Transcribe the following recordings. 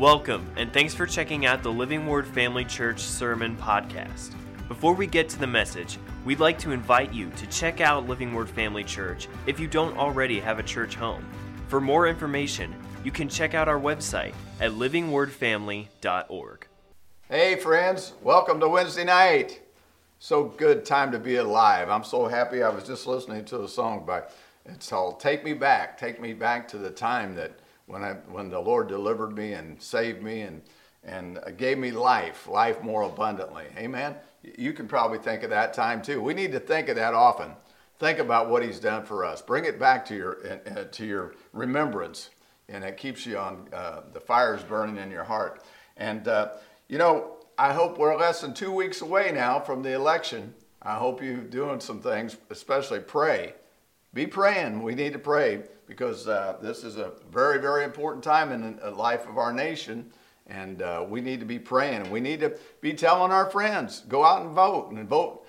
Welcome, and thanks for checking out the Living Word Family Church Sermon Podcast. Before we get to the message, we'd like to invite you to check out Living Word Family Church if you don't already have a church home. For more information, you can check out our website at livingwordfamily.org. Hey friends, welcome to Wednesday night. So good time to be alive. I'm so happy. I was just listening to a song by, it's called Take Me Back to the time that when the Lord delivered me and saved me and gave me life more abundantly. Amen? You can probably think of that time too. We need to think of that often. Think about what he's done for us. Bring it back to your remembrance, and it keeps you on, the fires burning in your heart. And, I hope we're less than 2 weeks away now from the election. I hope you're doing some things, especially pray. Be praying. We need to pray because this is a very, very important time in the life of our nation, and we need to be praying. We need to be telling our friends, go out and vote, and vote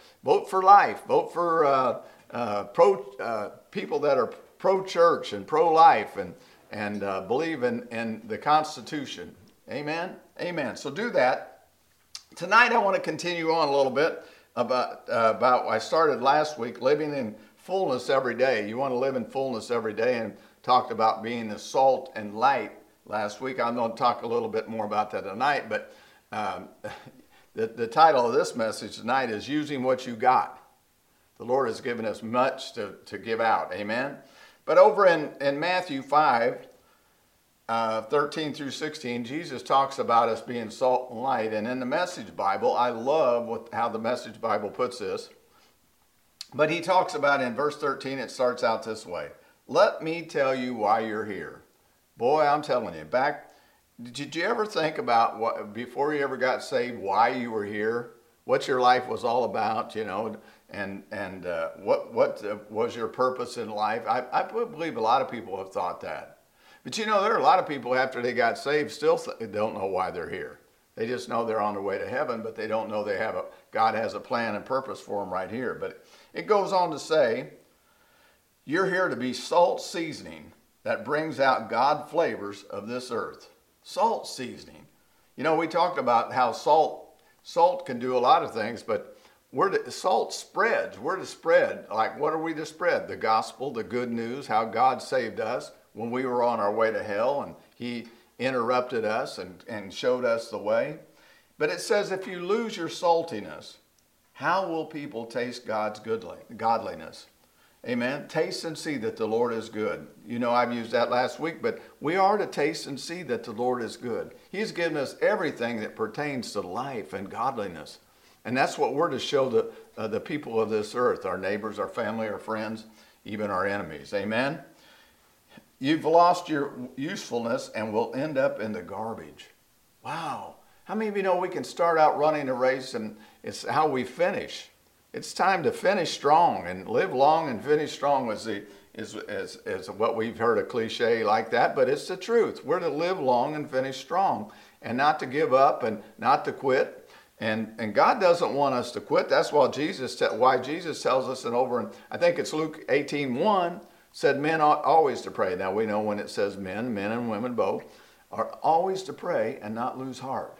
for life, vote for people that are pro-church and pro-life and believe in the Constitution. Amen? Amen. So do that. Tonight I want to continue on a little bit about I started last week, living in fullness every day. You want to live in fullness every day, and talked about being the salt and light last week. I'm going to talk a little bit more about that tonight, but the title of this message tonight is Using What You Got. The Lord has given us much to give out. Amen. But over in Matthew 5, 13 through 16, Jesus talks about us being salt and light. And in the Message Bible, I love how the Message Bible puts this. But he talks about in verse 13, it starts out this way. Let me tell you why you're here. Boy, I'm telling you, did you ever think about before you ever got saved, why you were here? What your life was all about, and what was your purpose in life? I believe a lot of people have thought that. But there are a lot of people after they got saved still don't know why they're here. They just know they're on their way to heaven, but they don't know they have God has a plan and purpose for them right here. But it goes on to say, you're here to be salt seasoning that brings out God flavors of this earth. Salt seasoning. We talked about how salt can do a lot of things, but salt spreads. We're to spread. Like, what are we to spread? The gospel, the good news, how God saved us when we were on our way to hell, and he interrupted us and showed us the way. But it says, if you lose your saltiness, how will people taste God's godliness? Amen. Taste and see that the Lord is good. I've used that last week, but we are to taste and see that the Lord is good. He's given us everything that pertains to life and godliness. And that's what we're to show the people of this earth, our neighbors, our family, our friends, even our enemies. Amen. You've lost your usefulness and will end up in the garbage. Wow. How many of you know we can start out running a race and it's how we finish? It's time to finish strong and live long and finish strong is what we've heard, a cliche like that, but it's the truth. We're to live long and finish strong and not to give up and not to quit. And God doesn't want us to quit. That's why Jesus tells us, and over in, I think it's Luke 18:1, said men ought always to pray. Now we know when it says men and women both, are always to pray and not lose heart.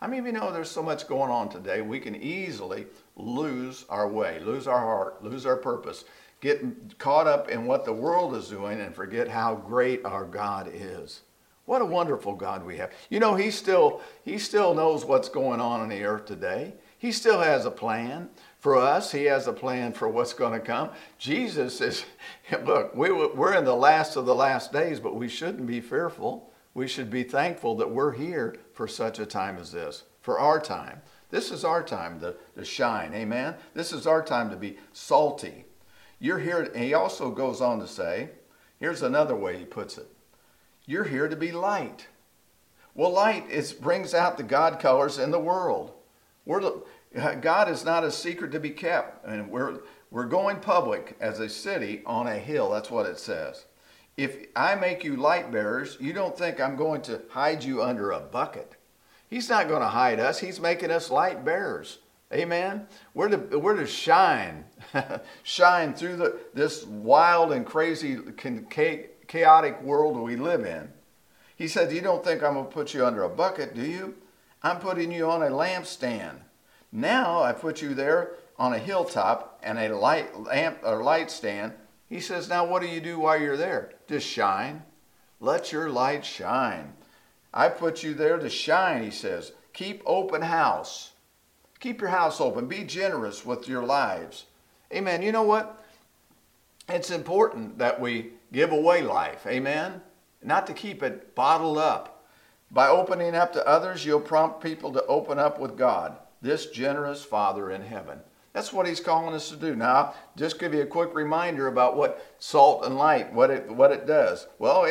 I mean, there's so much going on today, we can easily lose our way, lose our heart, lose our purpose, get caught up in what the world is doing and forget how great our God is. What a wonderful God we have. He still knows what's going on the earth today. He still has a plan for us. He has a plan for what's going to come. Jesus is, look, we're in the last of the last days, but we shouldn't be fearful. We should be thankful that we're here for such a time as this, for our time. This is our time to shine, amen? This is our time to be salty. You're here, and he also goes on to say, here's another way he puts it. You're here to be light. Well, light brings out the God colors in the world. God is not a secret to be kept. And we're going public as a city on a hill. That's what it says. If I make you light bearers, you don't think I'm going to hide you under a bucket. He's not going to hide us. He's making us light bearers. Amen? We're to shine. Shine through this wild and crazy, chaotic world we live in. He said, you don't think I'm going to put you under a bucket, do you? I'm putting you on a lampstand. Now I put you there on a hilltop and a light stand. He says, now what do you do while you're there? Just shine. Let your light shine. I put you there to shine, he says. Keep open house. Keep your house open. Be generous with your lives. Amen. You know what? It's important that we give away life. Amen. Not to keep it bottled up. By opening up to others, you'll prompt people to open up with God, this generous Father in heaven. That's what he's calling us to do. Now, I'll just give you a quick reminder about what salt and light, what it does. Well,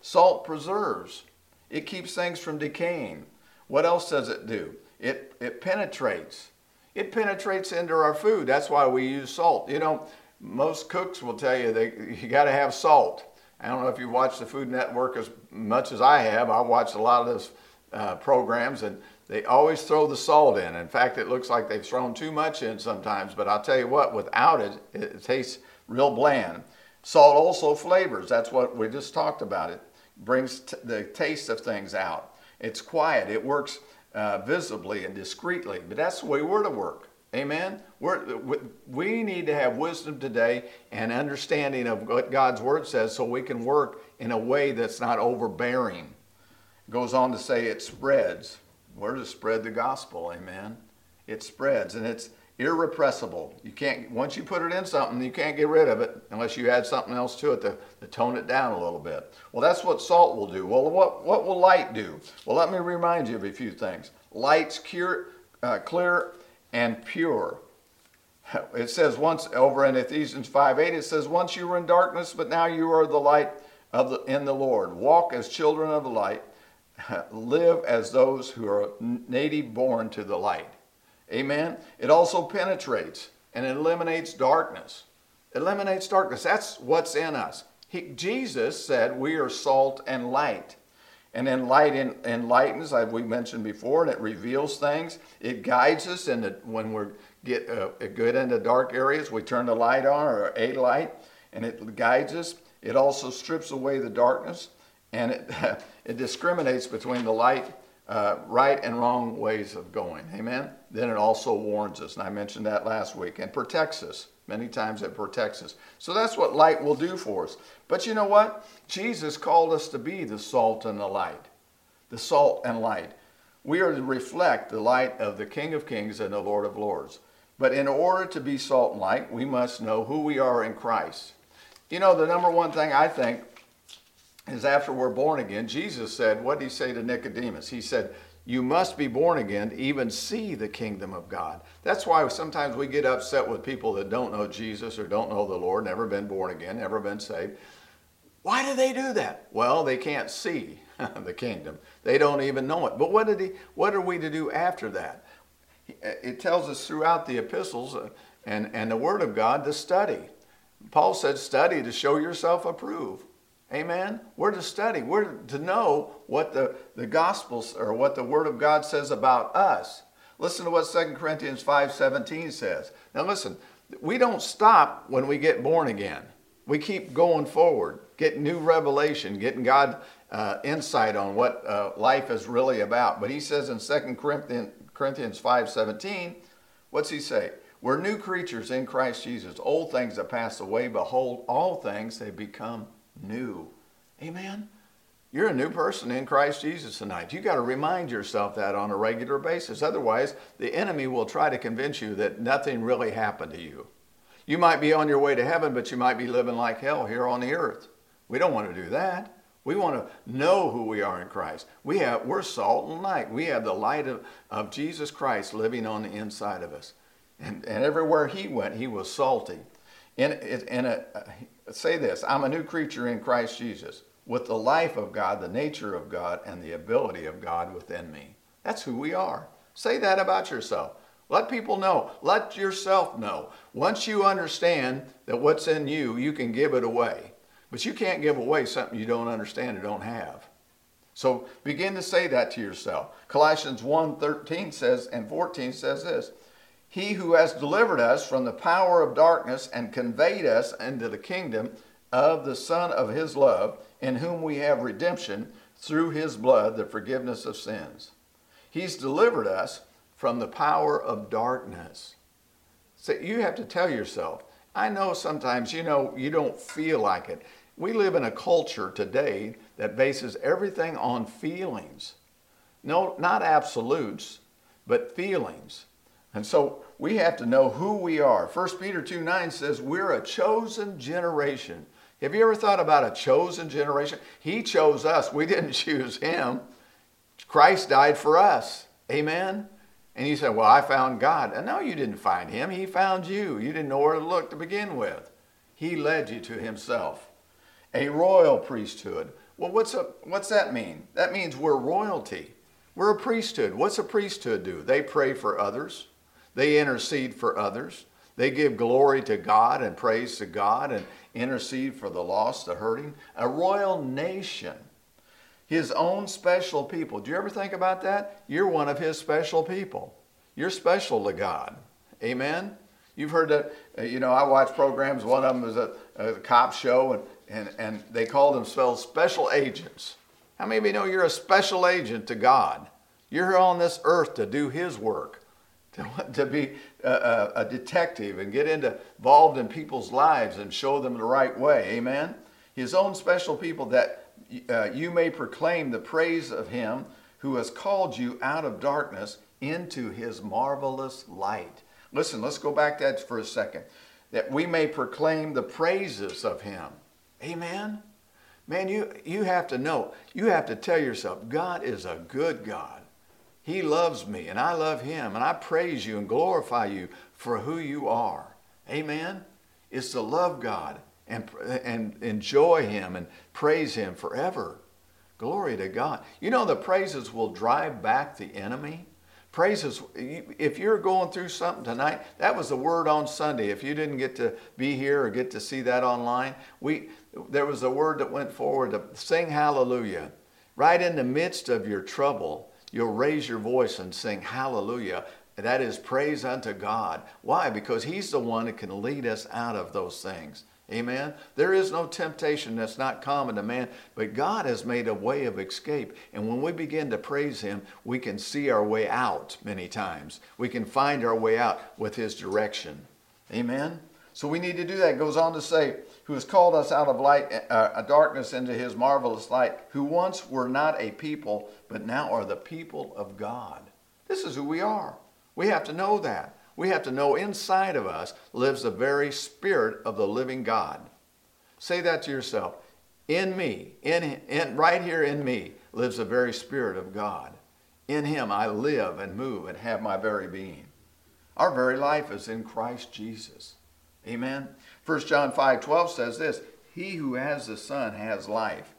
salt preserves. It keeps things from decaying. What else does it do? It penetrates. It penetrates into our food. That's why we use salt. You know, most cooks will tell you you got to have salt. I don't know if you watch the Food Network as much as I have. I watch a lot of those programs, and they always throw the salt in. In fact, it looks like they've thrown too much in sometimes, but I'll tell you what, without it, it tastes real bland. Salt also flavors. That's what we just talked about. It brings the taste of things out. It's quiet. It works visibly and discreetly, but that's the way we're to work. Amen? We need to have wisdom today and understanding of what God's Word says so we can work in a way that's not overbearing. It goes on to say it spreads. We're to spread the gospel, amen? It spreads, and it's irrepressible. You can't, once you put it in something, you can't get rid of it unless you add something else to it to tone it down a little bit. Well, that's what salt will do. Well, what will light do? Well, let me remind you of a few things. Light's clear and pure. It says once over in Ephesians 5:8, it says, once you were in darkness, but now you are the light in the Lord. Walk as children of the light. Live as those who are native born to the light. Amen. It also penetrates and eliminates darkness. Eliminates darkness. That's what's in us. Jesus said we are salt and light. And then light enlightens, as we mentioned before, and it reveals things. It guides us, and when we get good into dark areas, we turn the light on, or a light, and it guides us. It also strips away the darkness, and it discriminates between the right and wrong ways of going. Amen? Then it also warns us, and I mentioned that last week, and protects us. Many times it protects us. So that's what light will do for us. But you know what? Jesus called us to be the salt and the light. The salt and light. We are to reflect the light of the King of Kings and the Lord of Lords. But in order to be salt and light, we must know who we are in Christ. You know, the number one thing I think is after we're born again, Jesus said, what did he say to Nicodemus? He said, you must be born again to even see the kingdom of God. That's why sometimes we get upset with people that don't know Jesus or don't know the Lord, never been born again, never been saved. Why do they do that? Well, they can't see the kingdom. They don't even know it. But what are we to do after that? It tells us throughout the epistles and the Word of God to study. Paul said, study to show yourself approved. Amen? We're to study. We're to know what the Gospels or what the Word of God says about us. Listen to what 2 Corinthians 5:17 says. Now listen, we don't stop when we get born again. We keep going forward, getting new revelation, getting God insight on what life is really about. But he says in 2 Corinthians 5:17, what's he say? We're new creatures in Christ Jesus. Old things have passed away. Behold, all things have become new. Amen? You're a new person in Christ Jesus tonight. You got to remind yourself that on a regular basis. Otherwise, the enemy will try to convince you that nothing really happened to you. You might be on your way to heaven, but you might be living like hell here on the earth. We don't want to do that. We want to know who we are in Christ. We're salt and light. We have the light of Jesus Christ living on the inside of us. And everywhere he went, he was salty. Say this, I'm a new creature in Christ Jesus with the life of God, the nature of God, and the ability of God within me. That's who we are. Say that about yourself. Let people know. Let yourself know. Once you understand that what's in you, you can give it away. But you can't give away something you don't understand or don't have. So begin to say that to yourself. Colossians 1:13 says, and 14 says this, he who has delivered us from the power of darkness and conveyed us into the kingdom of the Son of his love, in whom we have redemption, through his blood, the forgiveness of sins. He's delivered us from the power of darkness. So you have to tell yourself, I know sometimes, you don't feel like it. We live in a culture today that bases everything on feelings. No, not absolutes, but feelings. And so we have to know who we are. 1 Peter 2:9 says we're a chosen generation. Have you ever thought about a chosen generation? He chose us. We didn't choose him. Christ died for us. Amen? And you say, well, I found God. And no, you didn't find him. He found you. You didn't know where to look to begin with. He led you to himself. A royal priesthood. Well, what's that mean? That means we're royalty. We're a priesthood. What's a priesthood do? They pray for others. They intercede for others. They give glory to God and praise to God and intercede for the lost, the hurting. A royal nation. His own special people. Do you ever think about that? You're one of his special people. You're special to God. Amen? You've heard that, I watch programs. One of them was a cop show, and they call themselves special agents. How many of you know you're a special agent to God? You're here on this earth to do his work, to be a detective and get involved in people's lives and show them the right way. Amen? His own special people, that you may proclaim the praise of him who has called you out of darkness into his marvelous light. Listen, let's go back to that for a second. That we may proclaim the praises of him. Amen? Man, you have to know. You have to tell yourself, God is a good God. He loves me and I love him, and I praise you and glorify you for who you are. Amen? It's to love God and enjoy him and praise him forever. Glory to God. The praises will drive back the enemy. Praises, if you're going through something tonight, that was the word on Sunday. If you didn't get to be here or get to see that online, there was a word that went forward to sing hallelujah. Right in the midst of your trouble, you'll raise your voice and sing hallelujah. That is praise unto God. Why? Because he's the one that can lead us out of those things. Amen. There is no temptation that's not common to man, but God has made a way of escape. And when we begin to praise him, we can see our way out many times. We can find our way out with his direction. Amen. So we need to do that. It goes on to say, who has called us out of darkness into his marvelous light, who once were not a people, but now are the people of God. This is who we are. We have to know that. We have to know inside of us lives the very spirit of the living God. Say that to yourself. In me, right here in me, lives the very spirit of God. In him I live and move and have my very being. Our very life is in Christ Jesus. Amen? 1 John 5:12 says this, he who has the Son has life.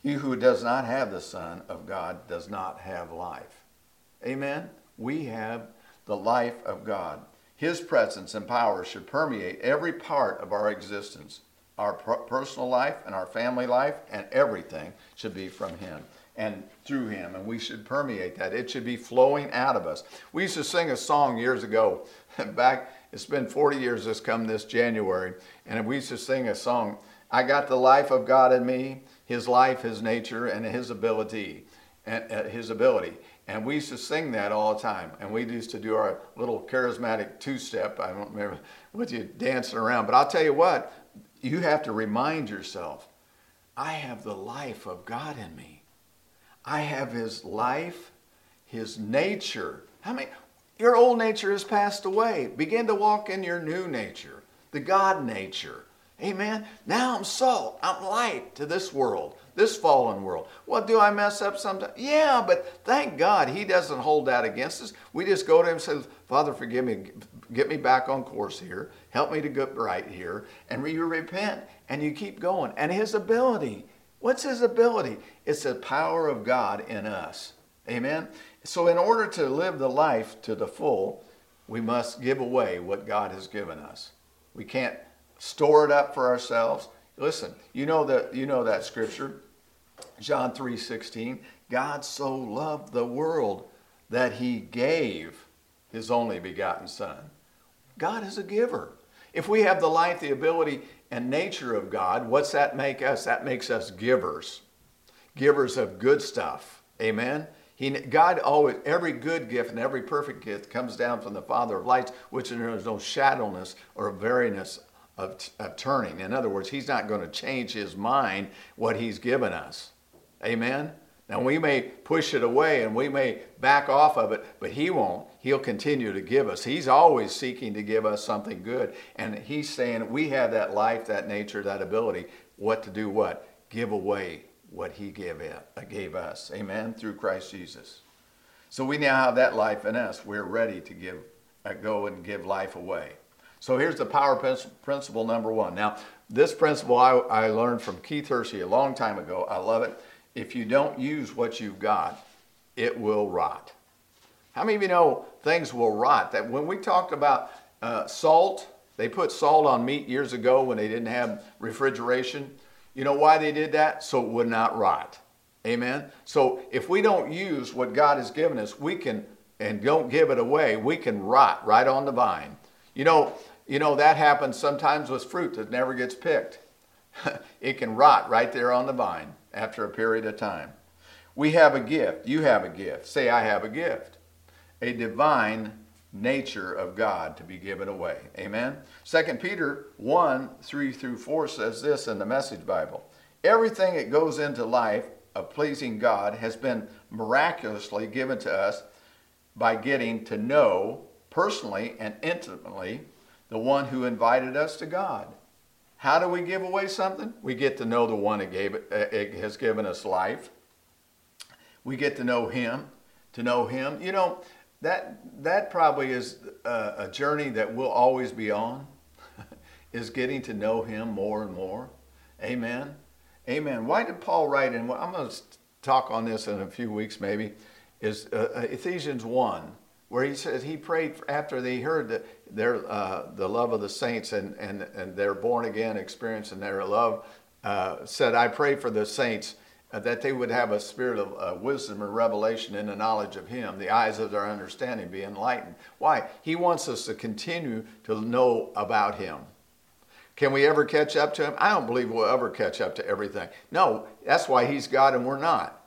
He who does not have the Son of God does not have life. Amen? We have the life of God. His presence and power should permeate every part of our existence. Our personal life and our family life and everything should be from him and through him. And we should permeate that. It should be flowing out of us. We used to sing a song years ago. It's been 40 years this January. And we used to sing a song. I got the life of God in me, his life, his nature, and his ability. And we used to sing that all the time. And we used to do our little charismatic two-step. I don't remember what you dancing around. But I'll tell you what, you have to remind yourself, I have the life of God in me. I have his life, his nature. Your old nature has passed away. Begin to walk in your new nature, the God nature. Amen. Now I'm salt. I'm light to this world, this fallen world. Well, do I mess up sometimes? Yeah, but thank God he doesn't hold that against us. We just go to him and say, Father, forgive me. Get me back on course here. Help me to get right here. And you repent and you keep going. And his ability. What's his ability? It's the power of God in us. Amen. So in order to live the life to the full, we must give away what God has given us. We can't store it up for ourselves. Listen, that scripture, John 3:16. God so loved the world that he gave his only begotten son. God is a giver. If we have the life, the ability, and nature of God, what's that make us? That makes us givers. givers of good stuff. Amen. God always, every good gift and every perfect gift comes down from the Father of lights, which there is no shadowness or variness of turning. In other words, he's not going to change his mind what he's given us. Amen. Now, we may push it away and we may back off of it, but he won't. He'll continue to give us. He's always seeking to give us something good. And he's saying we have that life, that nature, that ability. What to do what? Give away what he gave us. Amen? Through Christ Jesus. So we now have that life in us. We're ready to go and give life away. So here's the power principle number one. Now, this principle I learned from Keith Hershey a long time ago. I love it. If you don't use what you've got, it will rot. How many of you know things will rot? That when we talked about salt, they put salt on meat years ago when they didn't have refrigeration. You know why they did that? So it would not rot. Amen? So if we don't use what God has given us, we can, and don't give it away, we can rot right on the vine. You know that happens sometimes with fruit that never gets picked. It can rot right there on the vine after a period of time. We have a gift. You have a gift. Say, I have a gift. A divine nature of God to be given away. Amen? 2 Peter 1, 3 through 4 says this in the Message Bible. Everything that goes into life of pleasing God has been miraculously given to us by getting to know personally and intimately the one who invited us to God. How do we give away something? We get to know the one who has given us life. We get to know him, You know, that probably is a journey that we'll always be on, is getting to know him more and more. Amen. Amen. Why did Paul write, and I'm going to talk on this in a few weeks maybe, is Ephesians 1, where he says he prayed after they heard that the love of the saints and their born-again experience and their love, said, I pray for the saints that they would have a spirit of wisdom and revelation in the knowledge of him, the eyes of their understanding be enlightened. Why? He wants us to continue to know about him. Can we ever catch up to him? I don't believe we'll ever catch up to everything. No, that's why he's God and we're not.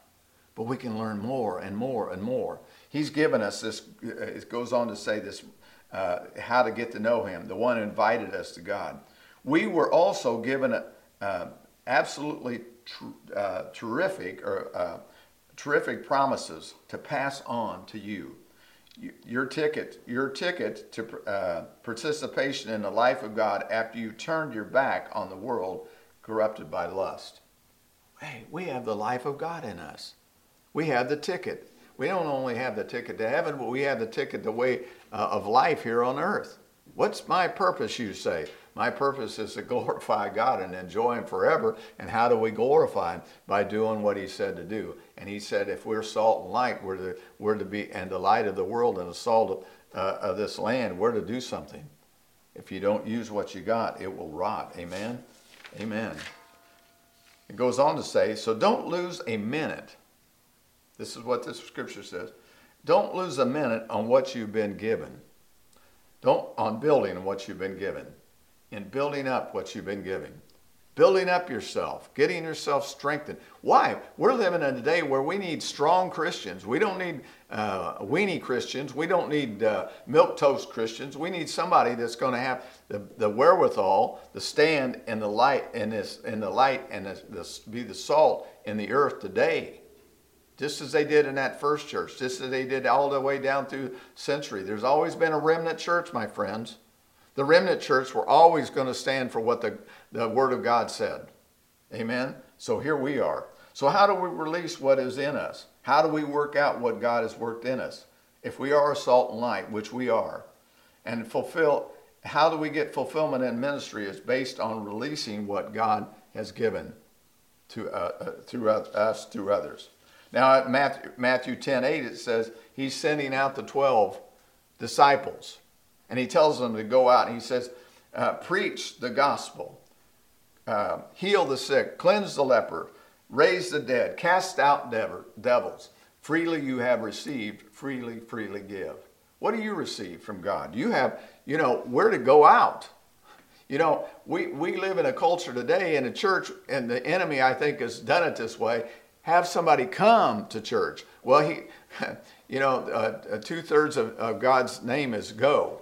But we can learn more and more and more. He's given us this, it goes on to say this, how to get to know him, the one who invited us to God. We were also given absolutely terrific promises to pass on to you. Your ticket to participation in the life of God after you turned your back on the world corrupted by lust. Hey, we have the life of God in us. We have the ticket. We don't only have the ticket to heaven, but we have the ticket, the way of life here on earth. What's my purpose, you say? My purpose is to glorify God and enjoy him forever. And how do we glorify him? By doing what he said to do. And he said, if we're salt and light, we're to be, and the light of the world and the salt of this land, we're to do something. If you don't use what you got, it will rot. Amen? Amen. It goes on to say, so don't lose a minute. This is what this scripture says. Don't lose a minute on what you've been given. Don't, on building what you've been given. In building up what you've been given. Building up yourself. Getting yourself strengthened. Why? We're living in a day where we need strong Christians. We don't need weenie Christians. We don't need milquetoast Christians. We need somebody that's going to have the wherewithal, the stand in the light, be the salt in the earth today. Just as they did in that first church. Just as they did all the way down through century. There's always been a remnant church, my friends. The remnant church were always going to stand for what the Word of God said. Amen? So here we are. So how do we release what is in us? How do we work out what God has worked in us? If we are salt and light, which we are, and fulfill, how do we get fulfillment in ministry is based on releasing what God has given to through us, through others. Now, at Matthew 10:8, it says, he's sending out the 12 disciples. And he tells them to go out, and he says, preach the gospel, heal the sick, cleanse the leper, raise the dead, cast out devils. Freely you have received, freely give. What do you receive from God? You have, you know, where to go out. You know, we live in a culture today in a church, and the enemy, I think, has done it this way. have somebody come to church. Well, two-thirds of God's name is go.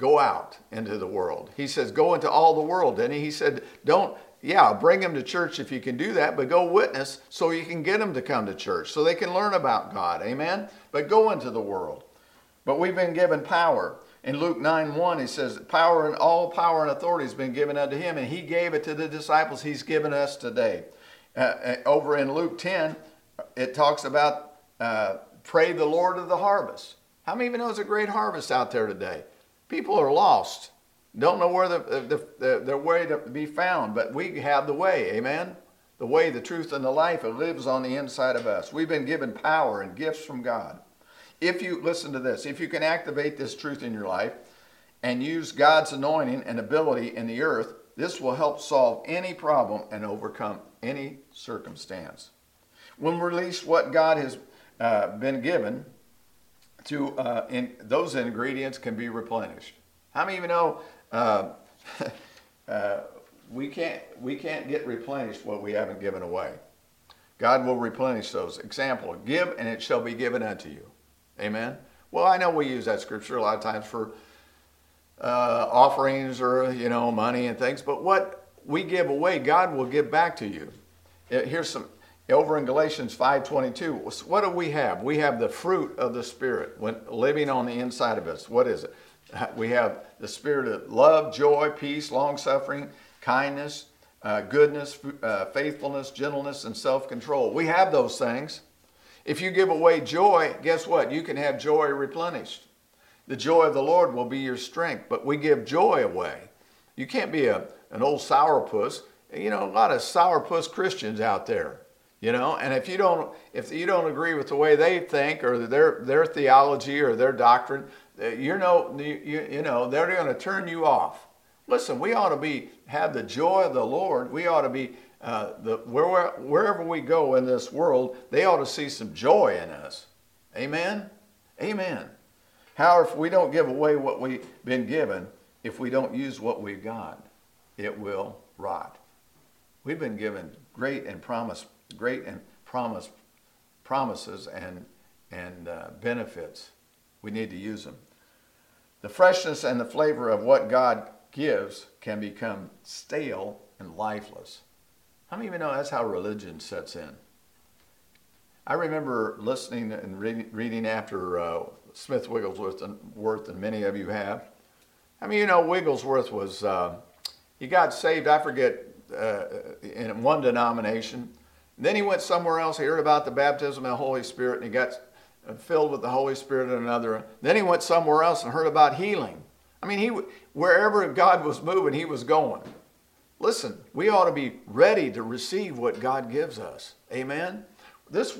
Go out into the world. He says, go into all the world. And he said, bring them to church if you can do that, but go witness so you can get them to come to church so they can learn about God. Amen? But go into the world. But we've been given power. In Luke 9:1, he says, power and all power and authority has been given unto him, and he gave it to the disciples. He's given us today. Over in Luke 10, it talks about pray the Lord of the harvest. How many of you know there's a great harvest out there today? People are lost, don't know where their way to be found, but we have the way, amen? The way, the truth, and the life, it lives on the inside of us. We've been given power and gifts from God. If you, listen to this, if you can activate this truth in your life and use God's anointing and ability in the earth, this will help solve any problem and overcome any circumstance. When we release what God has been given, those ingredients can be replenished. How many of you know we can't get replenished what we haven't given away? God will replenish those. Example, give and it shall be given unto you. Amen? Well, I know we use that scripture a lot of times for offerings or, money and things, but what we give away, God will give back to you. Here's some... Over in Galatians 5:22, what do we have? We have the fruit of the Spirit when living on the inside of us. What is it? We have the spirit of love, joy, peace, long-suffering, kindness, goodness, faithfulness, gentleness, and self-control. We have those things. If you give away joy, guess what? You can have joy replenished. The joy of the Lord will be your strength, but we give joy away. You can't be an old sourpuss. A lot of sourpuss Christians out there. And if you don't agree with the way they think or their theology or their doctrine, they're going to turn you off. Listen, we ought to have the joy of the Lord. We ought to be wherever we go in this world, they ought to see some joy in us. Amen, amen. However, if we don't give away what we've been given, if we don't use what we've got, it will rot. We've been given great promises and benefits. We need to use them. The freshness and the flavor of what God gives can become stale and lifeless. How many of you know that's how religion sets in? I remember listening and reading after Smith Wigglesworth, and many of you have. I mean, Wigglesworth was, he got saved, I forget, in one denomination. And then he went somewhere else. He heard about the baptism of the Holy Spirit and he got filled with the Holy Spirit in another. Then he went somewhere else and heard about healing. I mean, wherever God was moving, he was going. Listen, we ought to be ready to receive what God gives us. Amen? This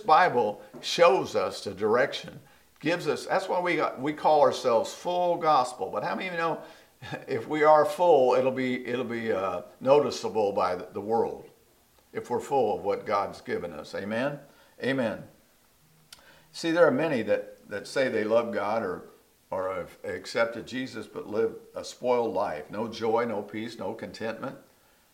Bible shows us the direction, gives us, that's why we call ourselves full gospel. But how many of you know if we are full, it'll be noticeable by the world if we're full of what God's given us. Amen? Amen. See, there are many that say they love God or have accepted Jesus but live a spoiled life. No joy, no peace, no contentment.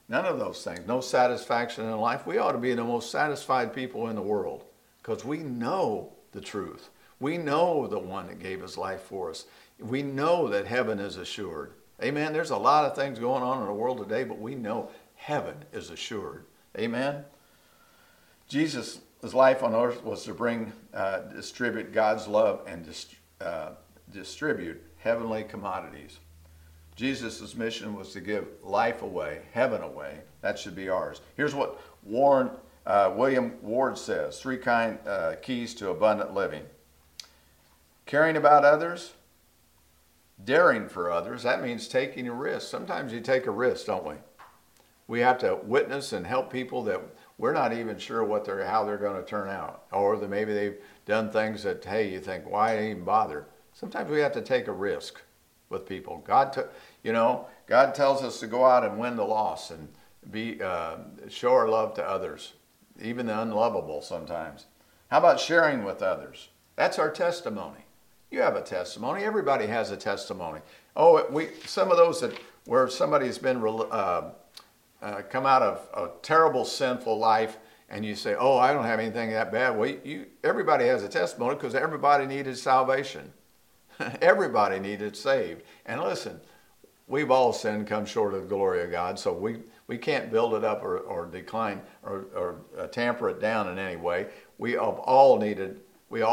None of those things. No satisfaction in life. We ought to be the most satisfied people in the world because we know the truth. We know the one that gave his life for us. We know that heaven is assured. Amen. There's a lot of things going on in the world today, but we know heaven is assured. Amen. Jesus' life on earth was to bring, distribute God's love and distribute heavenly commodities. Jesus' mission was to give life away, heaven away. That should be ours. Here's what William Ward says, three keys to abundant living. Caring about others. Daring for others, that means taking a risk. Sometimes you take a risk, don't we? We have to witness and help people that we're not even sure how they're going to turn out. Or that maybe they've done things that, hey, you think, why even bother? Sometimes we have to take a risk with people. God tells us to go out and win the lost and show our love to others, even the unlovable sometimes. How about sharing with others? That's our testimony. You have a testimony. Everybody has a testimony. Oh, some of those where somebody's been come out of a terrible sinful life and you say, oh, I don't have anything that bad. Well, everybody has a testimony because everybody needed salvation. Everybody needed saved. And listen, we've all sinned, come short of the glory of God, so we can't build it up or decline or tamper it down in any way. We all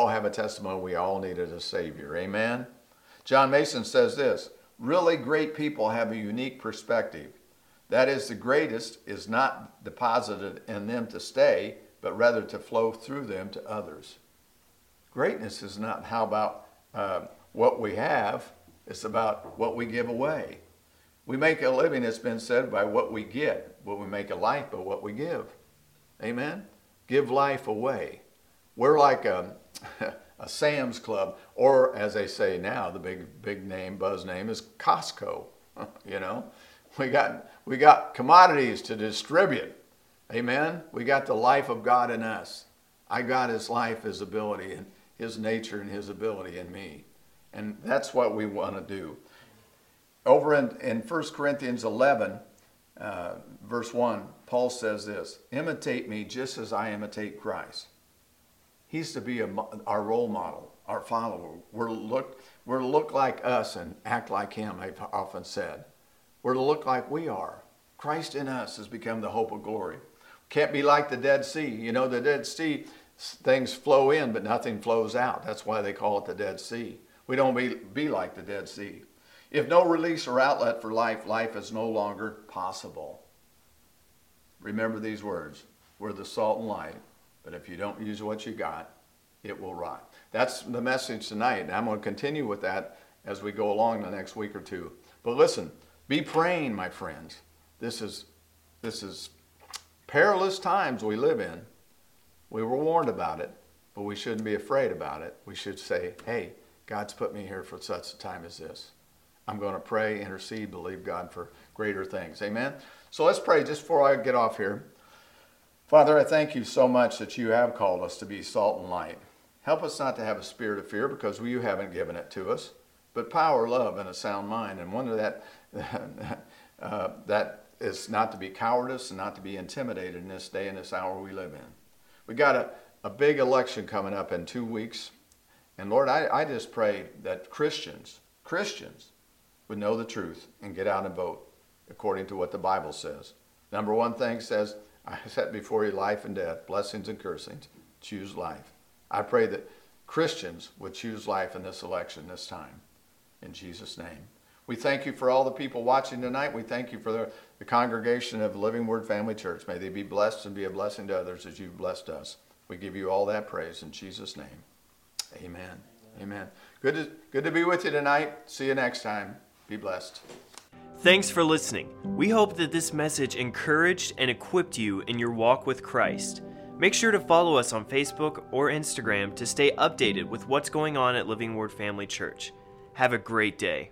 have a testimony. We all needed a Savior. Amen? John Mason says this, really great people have a unique perspective. That is, the greatest is not deposited in them to stay, but rather to flow through them to others. Greatness is not how about what we have, it's about what we give away. We make a living, it's been said, by what we get, but we make a life by what we give. Amen? Give life away. We're like a Sam's Club, or as they say now, the big name, buzz name is Costco, you know? We got commodities to distribute. Amen? We got the life of God in us. I got His life, His ability, and His nature and His ability in me. And that's what we want to do. Over in 1 Corinthians 11, verse 1, Paul says this, imitate me just as I imitate Christ. He's to be our role model, our follower. We're to look like us and act like Him, I've often said. We're to look like we are. Christ in us has become the hope of glory. Can't be like the Dead Sea. You know, the Dead Sea, things flow in, but nothing flows out. That's why they call it the Dead Sea. We don't be like the Dead Sea. If no release or outlet for life, life is no longer possible. Remember these words. We're the salt and light, but if you don't use what you got, it will rot. That's the message tonight, and I'm going to continue with that as we go along the next week or two. But listen, be praying, my friends. This is perilous times we live in. We were warned about it, but we shouldn't be afraid about it. We should say, hey, God's put me here for such a time as this. I'm going to pray, intercede, believe God for greater things. Amen? So let's pray just before I get off here. Father, I thank you so much that you have called us to be salt and light. Help us not to have a spirit of fear because you haven't given it to us, but power, love, and a sound mind. And one of that is not to be cowardice and not to be intimidated in this day and this hour we live in. We got a big election coming up in 2 weeks. And Lord, I just pray that Christians would know the truth and get out and vote according to what the Bible says. Number one thing says, I set before you life and death, blessings and cursings. Choose life. I pray that Christians would choose life in this election this time. In Jesus' name. We thank you for all the people watching tonight. We thank you for the congregation of Living Word Family Church. May they be blessed and be a blessing to others as you've blessed us. We give you all that praise in Jesus' name. Amen. Amen. Amen. Good to be with you tonight. See you next time. Be blessed. Thanks for listening. We hope that this message encouraged and equipped you in your walk with Christ. Make sure to follow us on Facebook or Instagram to stay updated with what's going on at Living Word Family Church. Have a great day.